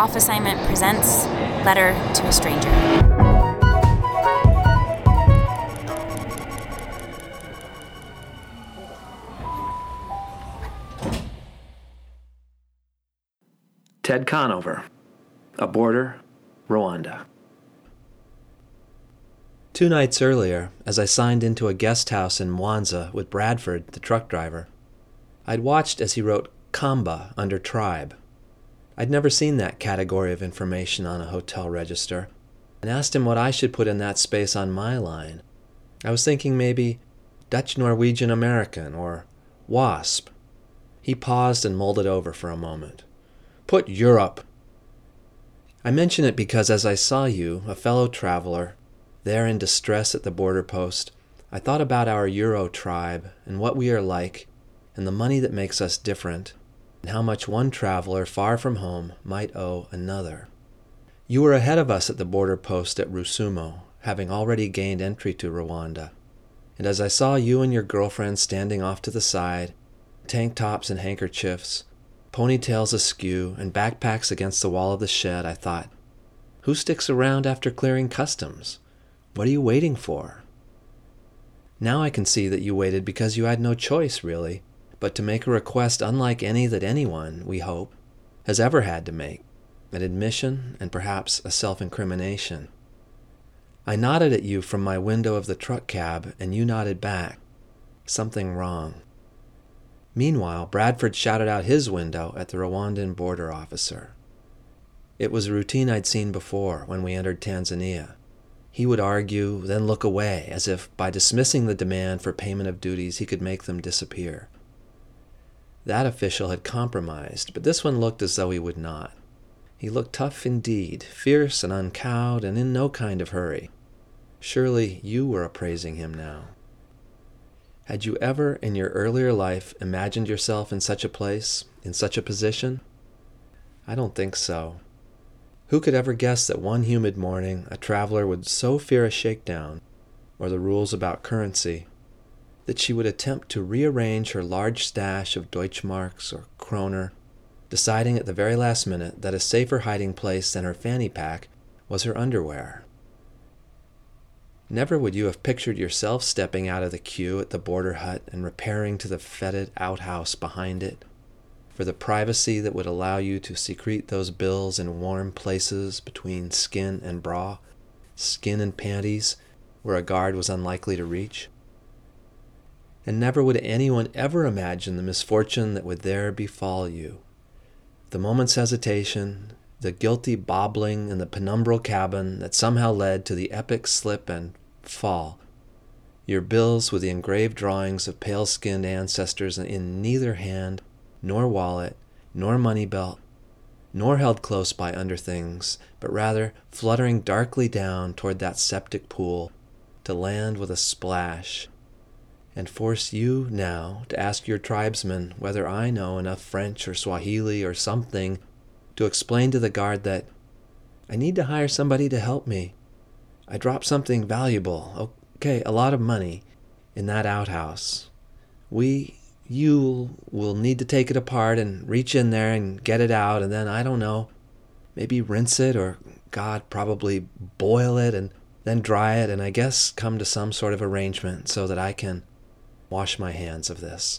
Off Assignment presents Letter to a Stranger. Ted Conover, a border, Rwanda. 2 nights earlier, as I signed into a guest house in Mwanza with Bradford, the truck driver, I'd watched as he wrote Kamba under tribe. I'd never seen that category of information on a hotel register, and asked him what I should put in that space on my line. I was thinking maybe Dutch Norwegian American or WASP. He paused and mulled it over for a moment. Put Europe. I mention it because as I saw you, a fellow traveler, there in distress at the border post, I thought about our Euro tribe and what we are like and the money that makes us different, and how much one traveler far from home might owe another. You were ahead of us at the border post at Rusumo, having already gained entry to Rwanda, and as I saw you and your girlfriend standing off to the side, tank tops and handkerchiefs, ponytails askew, and backpacks against the wall of the shed, I thought, who sticks around after clearing customs? What are you waiting for? Now I can see that you waited because you had no choice, really, but to make a request unlike any that anyone, we hope, has ever had to make, an admission and perhaps a self-incrimination. I nodded at you from my window of the truck cab, and you nodded back. Something wrong. Meanwhile, Bradford shouted out his window at the Rwandan border officer. It was a routine I'd seen before when we entered Tanzania. He would argue, then look away, as if by dismissing the demand for payment of duties he could make them disappear. That official had compromised, but this one looked as though he would not. He looked tough indeed, fierce and uncowed, and in no kind of hurry. Surely you were appraising him now. Had you ever, in your earlier life, imagined yourself in such a place, in such a position? I don't think so. Who could ever guess that one humid morning a traveler would so fear a shakedown, or the rules about currency, that she would attempt to rearrange her large stash of Deutschmarks or Krone, deciding at the very last minute that a safer hiding place than her fanny pack was her underwear. Never would you have pictured yourself stepping out of the queue at the border hut and repairing to the fetid outhouse behind it, for the privacy that would allow you to secrete those bills in warm places between skin and bra, skin and panties, where a guard was unlikely to reach. And never would anyone ever imagine the misfortune that would there befall you. The moment's hesitation, the guilty bobbling in the penumbral cabin that somehow led to the epic slip and fall. Your bills with the engraved drawings of pale-skinned ancestors in neither hand, nor wallet, nor money belt, nor held close by underthings, but rather fluttering darkly down toward that septic pool to land with a splash, and force you now to ask your tribesmen whether I know enough French or Swahili or something to explain to the guard that I need to hire somebody to help me. I dropped something valuable, okay, a lot of money, in that outhouse. You will need to take it apart and reach in there and get it out, and then, I don't know, maybe rinse it or, God, probably boil it and then dry it, and I guess come to some sort of arrangement so that I can wash my hands of this.